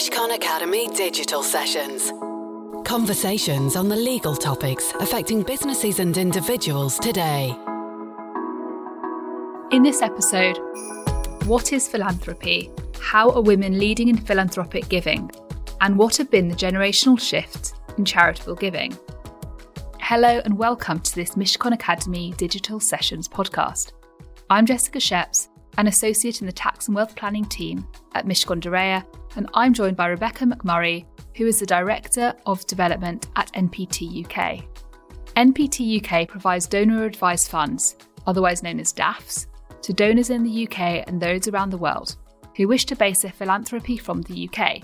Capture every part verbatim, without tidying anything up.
Mishcon Academy digital sessions. Conversations on the legal topics affecting businesses and individuals today. In this episode, what is philanthropy? How are women leading in philanthropic giving? And what have been the generational shifts in charitable giving? Hello and welcome to this Mishcon Academy digital sessions podcast. I'm Jessica Sheps, an associate in the tax and wealth planning team at Mishcon de Reya, and I'm joined by Rebecca McMurray, who is the Director of Development at N P T U K. N P T U K provides donor advised funds, otherwise known as D A Fs, to donors in the U K and those around the world who wish to base their philanthropy from the U K.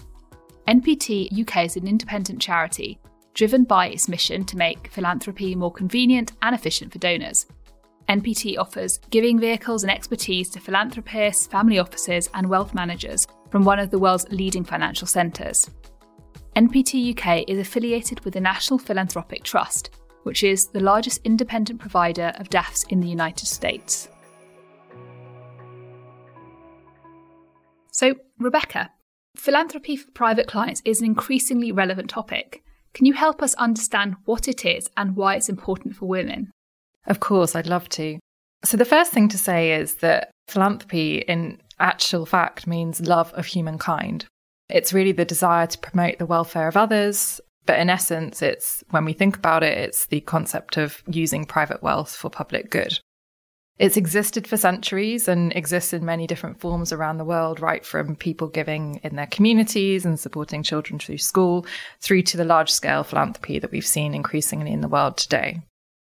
N P T U K is an independent charity driven by its mission to make philanthropy more convenient and efficient for donors. N P T offers giving vehicles and expertise to philanthropists, family offices, and wealth managers from one of the world's leading financial centres. N P T U K is affiliated with the National Philanthropic Trust, which is the largest independent provider of D A Fs in the United States. So, Rebecca, philanthropy for private clients is an increasingly relevant topic. Can you help us understand what it is and why it's important for women? Of course, I'd love to. So the first thing to say is that philanthropy in actual fact means love of humankind. It's really the desire to promote the welfare of others, but in essence, it's, when we think about it, it's the concept of using private wealth for public good. It's existed for centuries and exists in many different forms around the world, right from people giving in their communities and supporting children through school, through to the large-scale philanthropy that we've seen increasingly in the world today.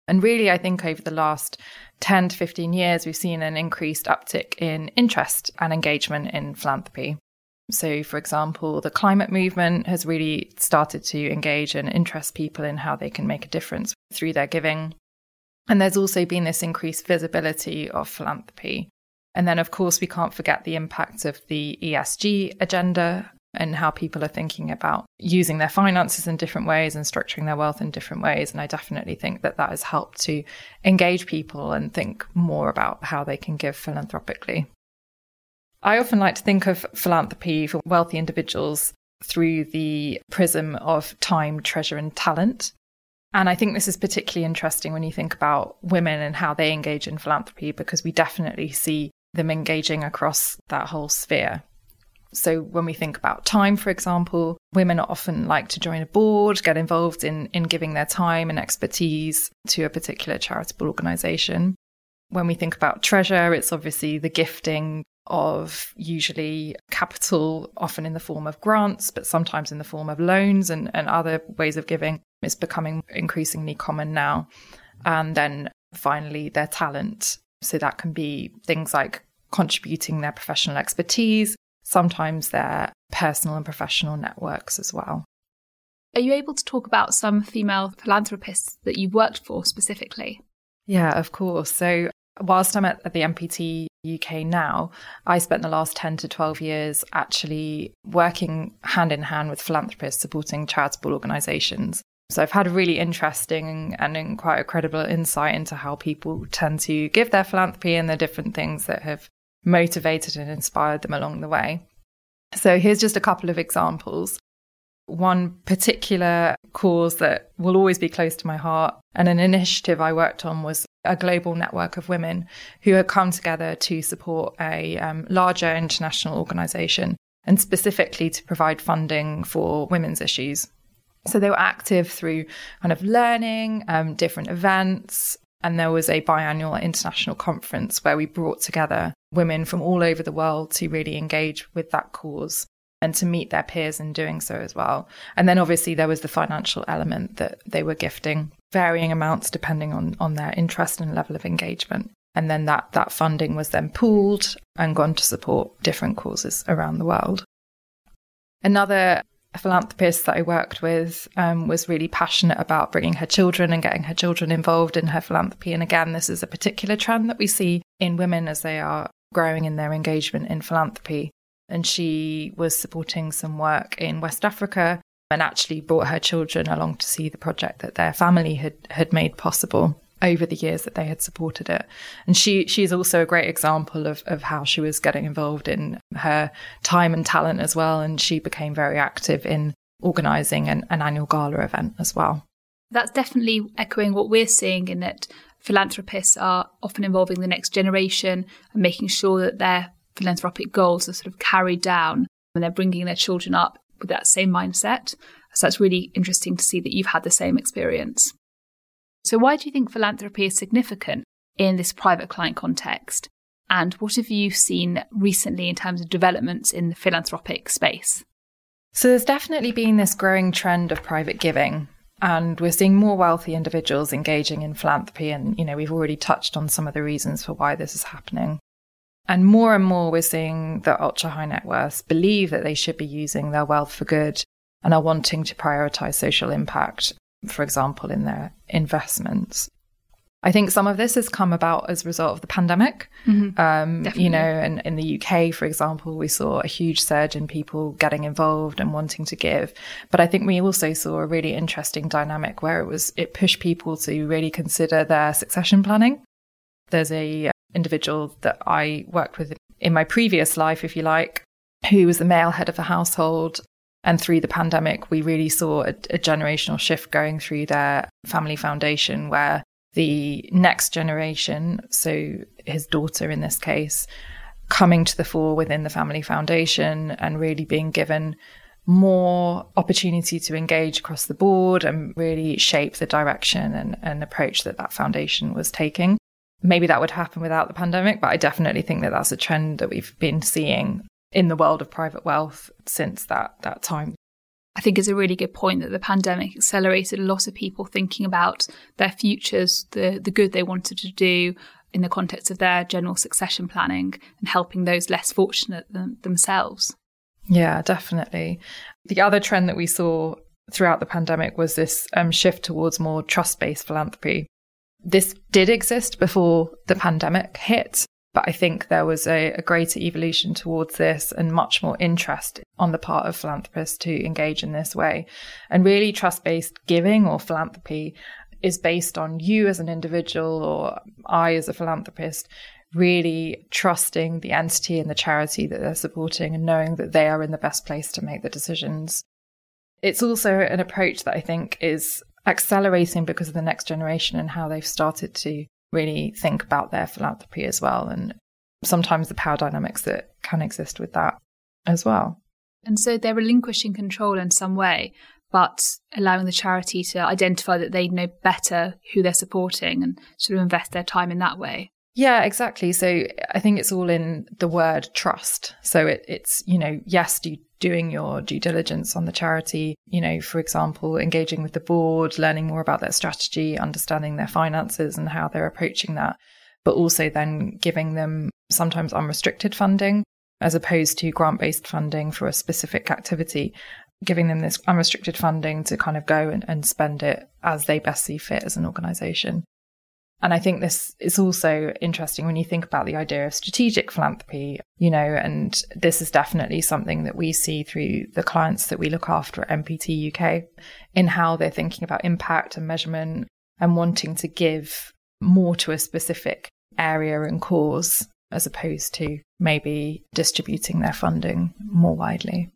And really, I think over the last ten to fifteen years, we've seen an increased uptick in interest and engagement in philanthropy. So, for example, the climate movement has really started to engage and interest people in how they can make a difference through their giving. And there's also been this increased visibility of philanthropy. And then, of course, we can't forget the impact of the E S G agenda and how people are thinking about using their finances in different ways and structuring their wealth in different ways. And I definitely think that that has helped to engage people and think more about how they can give philanthropically. I often like to think of philanthropy for wealthy individuals through the prism of time, treasure, and talent. And I think this is particularly interesting when you think about women and how they engage in philanthropy, because we definitely see them engaging across that whole sphere. So when we think about time, for example, women often like to join a board, get involved in, in giving their time and expertise to a particular charitable organisation. When we think about treasure, it's obviously the gifting of usually capital, often in the form of grants, but sometimes in the form of loans and, and other ways of giving. It's becoming increasingly common now. And then finally, their talent. So that can be things like contributing their professional expertise, sometimes their personal and professional networks as well. Are you able to talk about some female philanthropists that you've worked for specifically? Yeah, of course. So whilst I'm at the N P T U K now, I spent the last ten to twelve years actually working hand in hand with philanthropists supporting charitable organisations. So I've had a really interesting and quite a credible insight into how people tend to give their philanthropy and the different things that have motivated and inspired them along the way. So here's just a couple of examples. One particular cause that will always be close to my heart and an initiative I worked on was a global network of women who had come together to support a um, larger international organisation and specifically to provide funding for women's issues. So they were active through kind of learning, um, different events, and there was a biannual international conference where we brought together women from all over the world to really engage with that cause and to meet their peers in doing so as well. And then obviously there was the financial element that they were gifting, varying amounts depending on, on their interest and level of engagement. And then that, that funding was then pooled and gone to support different causes around the world. Another philanthropist that I worked with um, was really passionate about bringing her children and getting her children involved in her philanthropy. And again, this is a particular trend that we see in women as they are growing in their engagement in philanthropy. And she was supporting some work in West Africa and actually brought her children along to see the project that their family had, had made possible. over the years that they had supported it. And she she's also a great example of, of how she was getting involved in her time and talent as well. And she became very active in organising an, an annual gala event as well. That's definitely echoing what we're seeing, in that philanthropists are often involving the next generation and making sure that their philanthropic goals are sort of carried down, and they're bringing their children up with that same mindset. So that's really interesting to see that you've had the same experience. So why do you think philanthropy is significant in this private client context? And what have you seen recently in terms of developments in the philanthropic space? So there's definitely been this growing trend of private giving, and we're seeing more wealthy individuals engaging in philanthropy. And, you know, we've already touched on some of the reasons for why this is happening. And more and more we're seeing that ultra high net worths believe that they should be using their wealth for good and are wanting to prioritise social impact, for example, in their investments. I think some of this has come about as a result of the pandemic. Mm-hmm. Um, you know, and in the U K, for example, we saw a huge surge in people getting involved and wanting to give. But I think we also saw a really interesting dynamic where it was it pushed people to really consider their succession planning. There's a individual that I worked with in my previous life, if you like, who was the male head of the household. And through the pandemic, we really saw a, a generational shift going through their family foundation, where the next generation, so his daughter in this case, coming to the fore within the family foundation and really being given more opportunity to engage across the board and really shape the direction and, and approach that that foundation was taking. Maybe that would happen without the pandemic, but I definitely think that that's a trend that we've been seeing in the world of private wealth since that, that time. I think it's a really good point that the pandemic accelerated a lot of people thinking about their futures, the, the good they wanted to do in the context of their general succession planning and helping those less fortunate them, themselves. Yeah, definitely. The other trend that we saw throughout the pandemic was this um, shift towards more trust-based philanthropy. This did exist before the pandemic hit, but I think there was a, a greater evolution towards this and much more interest on the part of philanthropists to engage in this way. And really, trust-based giving or philanthropy is based on you as an individual, or I as a philanthropist, really trusting the entity and the charity that they're supporting and knowing that they are in the best place to make the decisions. It's also an approach that I think is accelerating because of the next generation and how they've started to really think about their philanthropy as well, and sometimes the power dynamics that can exist with that as well. And so they're relinquishing control in some way, but allowing the charity to identify that they know better who they're supporting and sort of invest their time in that way. Yeah, exactly. So I think it's all in the word trust. So it, it's, you know, yes, do you doing your due diligence on the charity, you know, for example, engaging with the board, learning more about their strategy, understanding their finances and how they're approaching that, but also then giving them sometimes unrestricted funding as opposed to grant-based funding for a specific activity, giving them this unrestricted funding to kind of go and, and spend it as they best see fit as an organisation. And I think this is also interesting when you think about the idea of strategic philanthropy, you know, and this is definitely something that we see through the clients that we look after at M P T U K in how they're thinking about impact and measurement and wanting to give more to a specific area and cause as opposed to maybe distributing their funding more widely.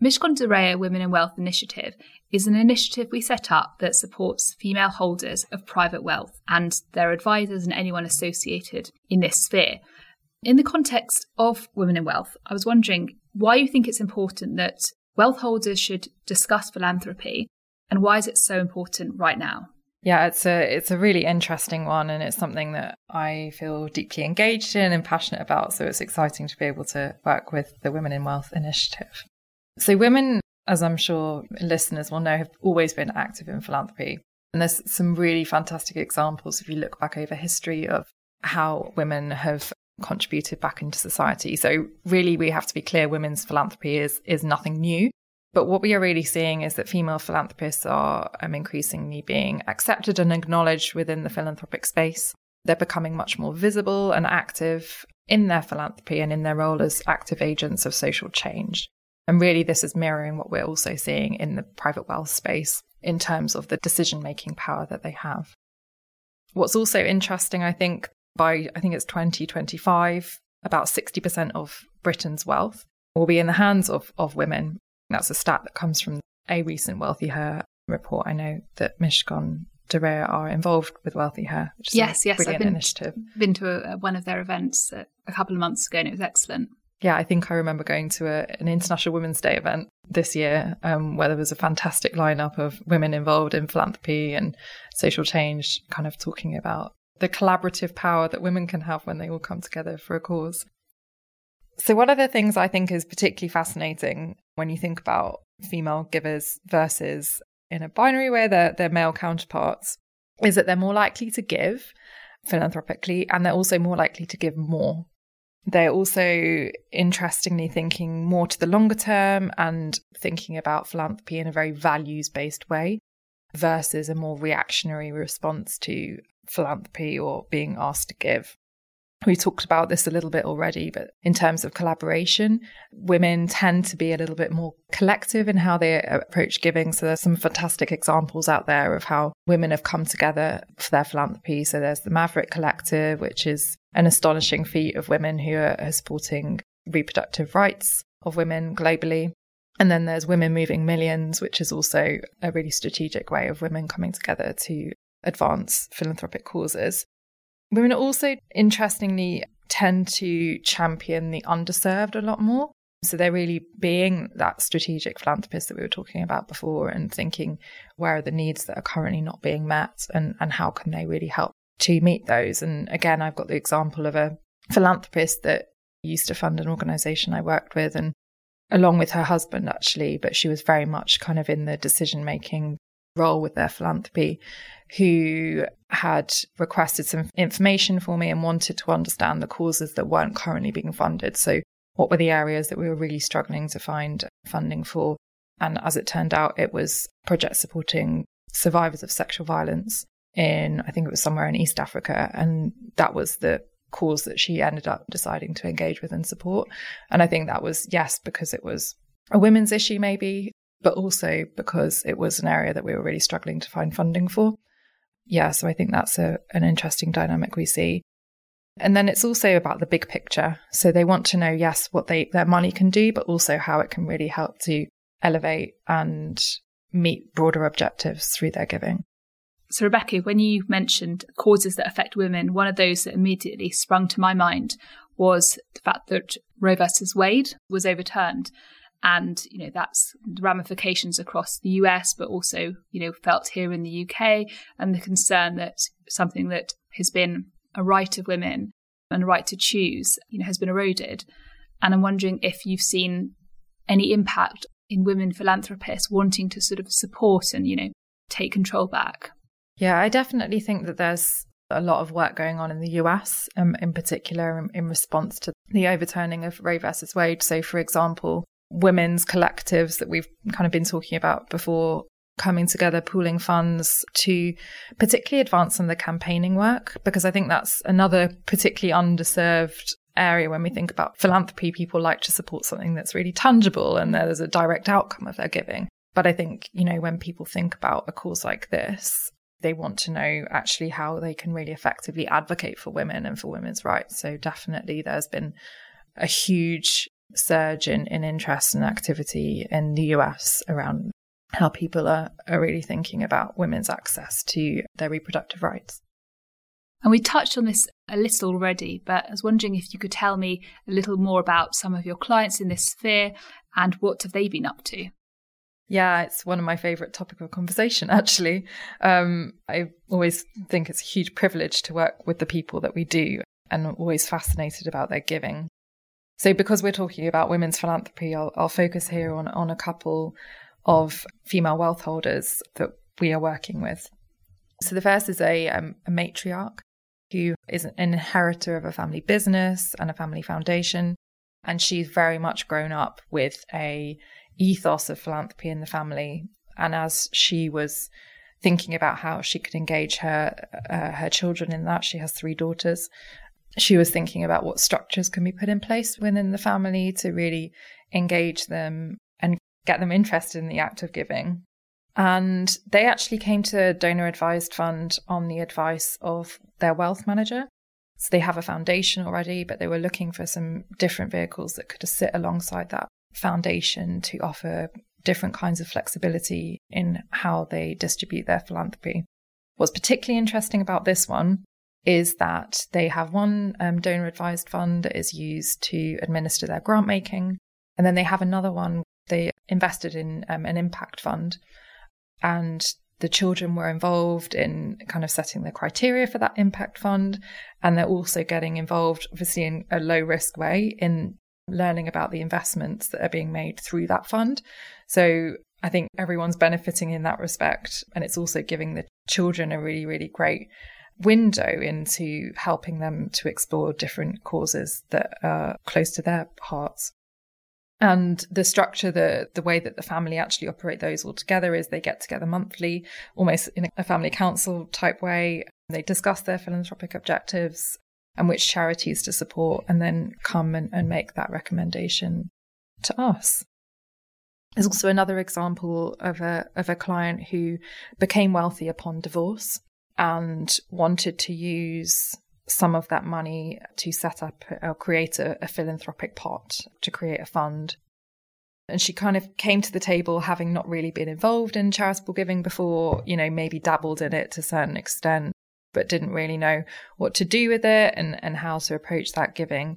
Mishcon de Reya Women in Wealth Initiative is an initiative we set up that supports female holders of private wealth and their advisors and anyone associated in this sphere. In the context of women in wealth, I was wondering why you think it's important that wealth holders should discuss philanthropy, and why is it so important right now? Yeah, it's a it's a really interesting one, and it's something that I feel deeply engaged in and passionate about. So it's exciting to be able to work with the Women in Wealth Initiative. So women, as I'm sure listeners will know, have always been active in philanthropy. And there's some really fantastic examples, if you look back over history, of how women have contributed back into society. So really, we have to be clear, women's philanthropy is is nothing new. But what we are really seeing is that female philanthropists are um, increasingly being accepted and acknowledged within the philanthropic space. They're becoming much more visible and active in their philanthropy and in their role as active agents of social change. And really, this is mirroring what we're also seeing in the private wealth space in terms of the decision-making power that they have. What's also interesting, I think, by I think it's twenty twenty-five, about sixty percent of Britain's wealth will be in the hands of, of women. That's a stat that comes from a recent Wealthiher report. I know that Mishcon de Reya are involved with Wealthiher, which is yes, a yes, brilliant I've been, initiative. Been to a, one of their events a, a couple of months ago, and it was excellent. Yeah, I think I remember going to a, an International Women's Day event this year um, where there was a fantastic lineup of women involved in philanthropy and social change, kind of talking about the collaborative power that women can have when they all come together for a cause. So one of the things I think is particularly fascinating when you think about female givers versus in a binary way their, their male counterparts is that they're more likely to give philanthropically, and they're also more likely to give more. They're also interestingly thinking more to the longer term and thinking about philanthropy in a very values-based way versus a more reactionary response to philanthropy or being asked to give. We talked about this a little bit already, but in terms of collaboration, women tend to be a little bit more collective in how they approach giving. So there's some fantastic examples out there of how women have come together for their philanthropy. So there's the Maverick Collective, which is an astonishing feat of women who are supporting reproductive rights of women globally. And then there's Women Moving Millions, which is also a really strategic way of women coming together to advance philanthropic causes. Women also, interestingly, tend to champion the underserved a lot more. So they're really being that strategic philanthropist that we were talking about before and thinking, where are the needs that are currently not being met and, and how can they really help to meet those? And again, I've got the example of a philanthropist that used to fund an organisation I worked with, and along with her husband, actually, but she was very much kind of in the decision-making role with their philanthropy, who had requested some information for me and wanted to understand the causes that weren't currently being funded. So what were the areas that we were really struggling to find funding for? And as it turned out, it was projects supporting survivors of sexual violence in, I think it was somewhere in East Africa. And that was the cause that she ended up deciding to engage with and support. And I think that was, yes, because it was a women's issue maybe, but also because it was an area that we were really struggling to find funding for. Yeah, so I think that's a, an interesting dynamic we see. And then it's also about the big picture. So they want to know, yes, what they their money can do, but also how it can really help to elevate and meet broader objectives through their giving. So Rebecca, when you mentioned causes that affect women, one of those that immediately sprung to my mind was the fact that Roe versus Wade was overturned. And, you know, that's ramifications across the U S, but also, you know, felt here in the U K, and the concern that something that has been a right of women and a right to choose, you know, has been eroded. And I'm wondering if you've seen any impact in women philanthropists wanting to sort of support and, you know, take control back. Yeah, I definitely think that there's a lot of work going on in the U S, um, in particular, in, in response to the overturning of Roe versus Wade. So, for example, women's collectives that we've kind of been talking about before coming together, pooling funds to particularly advance on the campaigning work, because I think that's another particularly underserved area. When we think about philanthropy, people like to support something that's really tangible and there's a direct outcome of their giving. But I think, you know, when people think about a cause like this, they want to know actually how they can really effectively advocate for women and for women's rights. So definitely there's been a huge surge in, in interest and activity in the U S around how people are, are really thinking about women's access to their reproductive rights. And we touched on this a little already, but I was wondering if you could tell me a little more about some of your clients in this sphere and what have they been up to? Yeah, it's one of my favourite topics of conversation, actually. Um, I always think it's a huge privilege to work with the people that we do, and I'm always fascinated about their giving. So because we're talking about women's philanthropy, I'll, I'll focus here on, on a couple of female wealth holders that we are working with. So the first is a, um, a matriarch who is an inheritor of a family business and a family foundation. And she's very much grown up with a ethos of philanthropy in the family. And as she was thinking about how she could engage her, uh, her children in that, she has three daughters, she was thinking about what structures can be put in place within the family to really engage them and get them interested in the act of giving. And they actually came to a donor-advised fund on the advice of their wealth manager. So they have a foundation already, but they were looking for some different vehicles that could sit alongside that foundation to offer different kinds of flexibility in how they distribute their philanthropy. What's particularly interesting about this one is that they have one um, donor-advised fund that is used to administer their grant making, and then they have another one they invested in um, an impact fund, and the children were involved in kind of setting the criteria for that impact fund, and they're also getting involved, obviously in a low-risk way, in learning about the investments that are being made through that fund. So I think everyone's benefiting in that respect, and it's also giving the children a really, really great window into helping them to explore different causes that are close to their hearts. And the structure, the, the way that the family actually operate those all together is they get together monthly, almost in a family council type way. They discuss their philanthropic objectives and which charities to support, and then come and, and make that recommendation to us. There's also another example of a of a client who became wealthy upon divorce and wanted to use some of that money to set up or create a, a philanthropic pot to create a fund. And she kind of came to the table having not really been involved in charitable giving before, you know, maybe dabbled in it to a certain extent, but didn't really know what to do with it and, and how to approach that giving.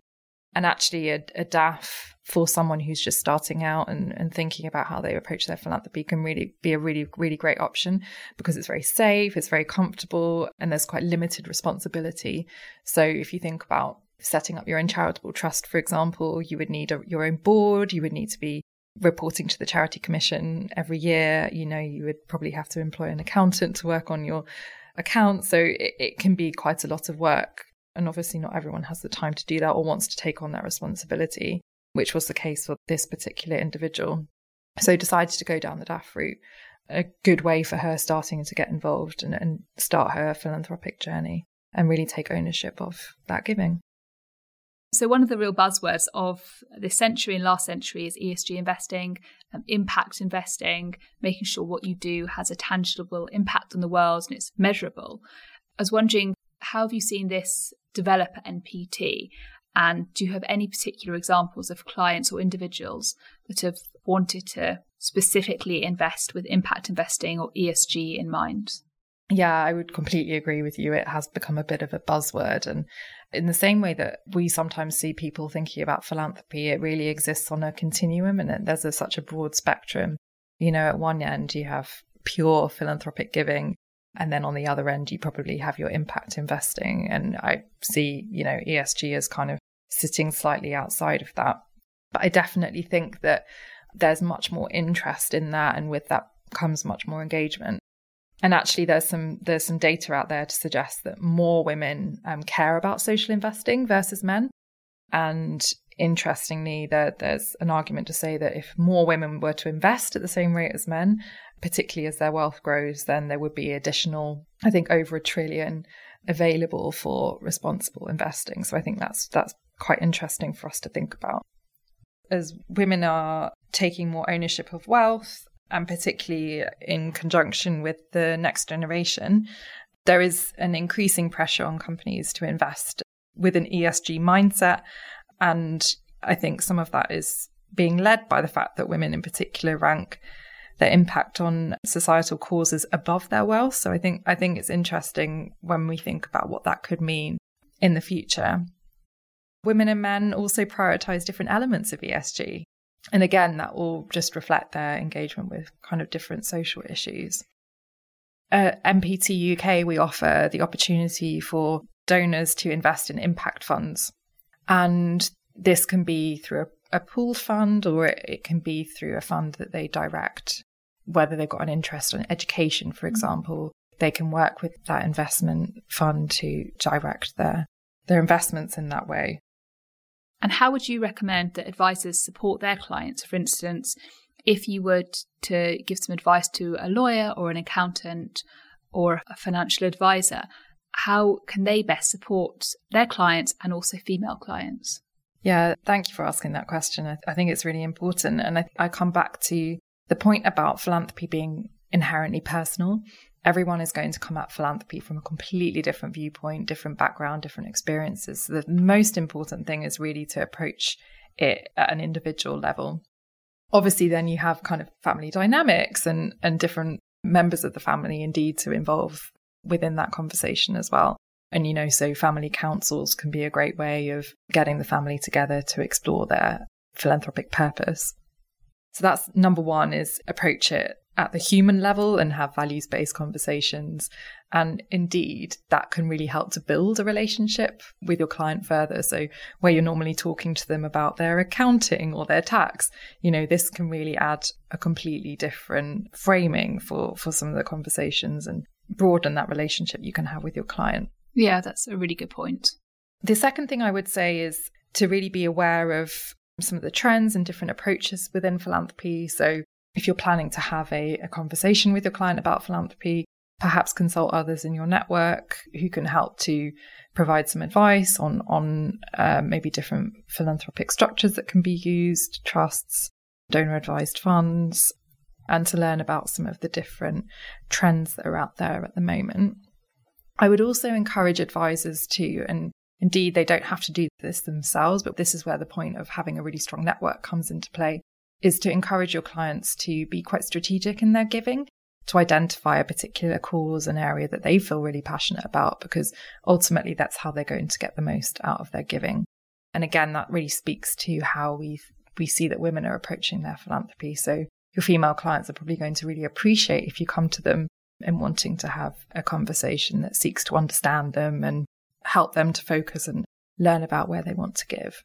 And actually a, a D A F for someone who's just starting out and, and thinking about how they approach their philanthropy can really be a really, really great option because it's very safe, it's very comfortable, and there's quite limited responsibility. So if you think about setting up your own charitable trust, for example, you would need a, your own board, you would need to be reporting to the Charity Commission every year, you know, you would probably have to employ an accountant to work on your account. So it, it can be quite a lot of work. And obviously not everyone has the time to do that or wants to take on that responsibility, which was the case for this particular individual. So decided to go down the D A F route, a good way for her starting to get involved and, and start her philanthropic journey and really take ownership of that giving. So one of the real buzzwords of this century and last century is E S G investing, um, impact investing, making sure what you do has a tangible impact on the world and it's measurable. I was wondering, how have you seen this develop at N P T? And do you have any particular examples of clients or individuals that have wanted to specifically invest with impact investing or E S G in mind? Yeah, I would completely agree with you. It has become a bit of a buzzword. And in the same way that we sometimes see people thinking about philanthropy, it really exists on a continuum. And there's a, such a broad spectrum. You know, at one end, you have pure philanthropic giving. And then on the other end, you probably have your impact investing. And I see, you know, E S G as kind of sitting slightly outside of that. But I definitely think that there's much more interest in that. And with that comes much more engagement. And actually, there's some there's some data out there to suggest that more women um, care about social investing versus men. And interestingly, there, there's an argument to say that if more women were to invest at the same rate as men, particularly as their wealth grows, then there would be additional, I think, over a trillion available for responsible investing. So I think that's that's quite interesting for us to think about. As women are taking more ownership of wealth, and particularly in conjunction with the next generation, there is an increasing pressure on companies to invest with an E S G mindset. And I think some of that is being led by the fact that women in particular rank their impact on societal causes above their wealth. So I think I think it's interesting when we think about what that could mean in the future. Women and men also prioritize different elements of E S G. And again, that will just reflect their engagement with kind of different social issues. At N P T U K, we offer the opportunity for donors to invest in impact funds. And this can be through a a pooled fund, or it can be through a fund that they direct, whether they've got an interest in education, for example. They can work with that investment fund to direct their, their investments in that way. And how would you recommend that advisors support their clients? For instance, if you were to give some advice to a lawyer or an accountant or a financial advisor, how can they best support their clients and also female clients? Yeah, thank you for asking that question. I, th- I think it's really important. And I, th- I come back to the point about philanthropy being inherently personal. Everyone is going to come at philanthropy from a completely different viewpoint, different background, different experiences. So the most important thing is really to approach it at an individual level. Obviously, then you have kind of family dynamics and, and different members of the family indeed to involve within that conversation as well. And, you know, so family councils can be a great way of getting the family together to explore their philanthropic purpose. So that's number one, is approach it at the human level and have values-based conversations. And indeed, that can really help to build a relationship with your client further. So where you're normally talking to them about their accounting or their tax, you know, this can really add a completely different framing for, for some of the conversations and broaden that relationship you can have with your client. Yeah, that's a really good point. The second thing I would say is to really be aware of some of the trends and different approaches within philanthropy. So if you're planning to have a, a conversation with your client about philanthropy, perhaps consult others in your network who can help to provide some advice on, on uh, maybe different philanthropic structures that can be used, trusts, donor-advised funds, and to learn about some of the different trends that are out there at the moment. I would also encourage advisors to, and indeed they don't have to do this themselves, but this is where the point of having a really strong network comes into play, is to encourage your clients to be quite strategic in their giving, to identify a particular cause, an area that they feel really passionate about, because ultimately that's how they're going to get the most out of their giving. And again, that really speaks to how we we see that women are approaching their philanthropy. So your female clients are probably going to really appreciate if you come to them and wanting to have a conversation that seeks to understand them and help them to focus and learn about where they want to give.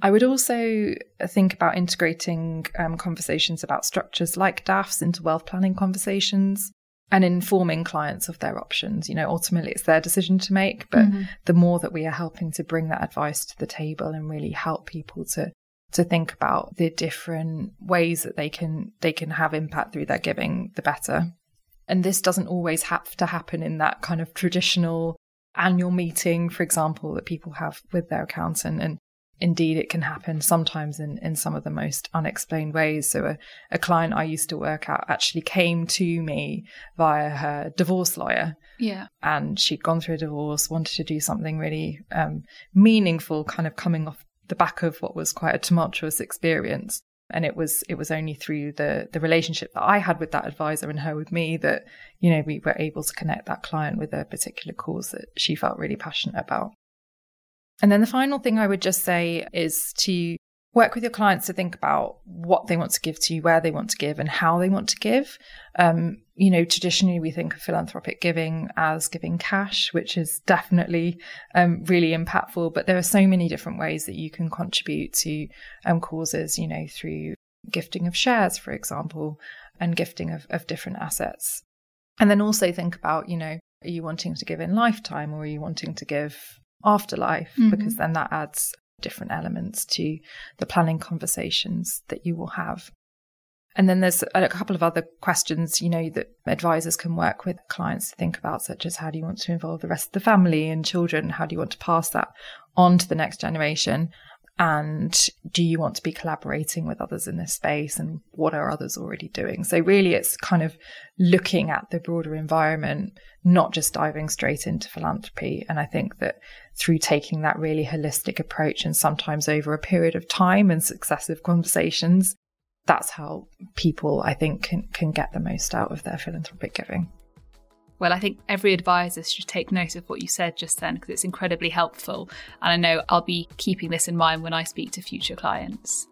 I would also think about integrating um, conversations about structures like D A Fs into wealth planning conversations and informing clients of their options. You know, ultimately it's their decision to make, but mm-hmm. the more that we are helping to bring that advice to the table and really help people to to think about the different ways that they can they can have impact through their giving, the better. And this doesn't always have to happen in that kind of traditional annual meeting, for example, that people have with their accountant. And indeed, it can happen sometimes in, in some of the most unexplained ways. So a, a client I used to work at actually came to me via her divorce lawyer. Yeah. And she'd gone through a divorce, wanted to do something really um, meaningful, kind of coming off the back of what was quite a tumultuous experience. And it was it was only through the the relationship that I had with that advisor and her with me that, you know, we were able to connect that client with a particular cause that she felt really passionate about. And then the final thing I would just say is to work with your clients to think about what they want to give to you, where they want to give, and how they want to give. Um, you know, traditionally we think of philanthropic giving as giving cash, which is definitely um, really impactful. But there are so many different ways that you can contribute to um, causes, you know, through gifting of shares, for example, and gifting of, of different assets. And then also think about, you know, are you wanting to give in lifetime or are you wanting to give afterlife? Mm-hmm. Because then that adds different elements to the planning conversations that you will have. And then there's a couple of other questions, you know, that advisors can work with clients to think about, such as how do you want to involve the rest of the family and children? How do you want to pass that on to the next generation? And do you want to be collaborating with others in this space? And what are others already doing? So really, it's kind of looking at the broader environment, not just diving straight into philanthropy. And I think that through taking that really holistic approach and sometimes over a period of time and successive conversations, that's how people, I think, can, can get the most out of their philanthropic giving. Well, I think every advisor should take note of what you said just then, because it's incredibly helpful. And I know I'll be keeping this in mind when I speak to future clients.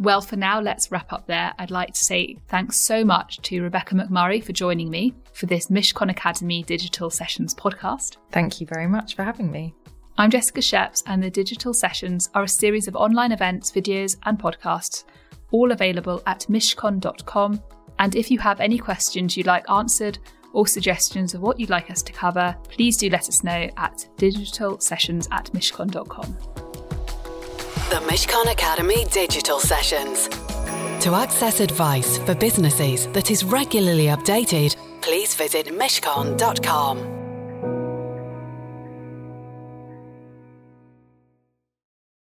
Well, for now, let's wrap up there. I'd like to say thanks so much to Rebecca McMurray for joining me for this Mishcon Academy Digital Sessions podcast. Thank you very much for having me. I'm Jessica Sheps, and the Digital Sessions are a series of online events, videos and podcasts, all available at mishcon dot com. And if you have any questions you'd like answered, or suggestions of what you'd like us to cover, please do let us know at digital sessions at mishcon dot com. The Mishcon Academy Digital Sessions. To access advice for businesses that is regularly updated, please visit mishcon dot com.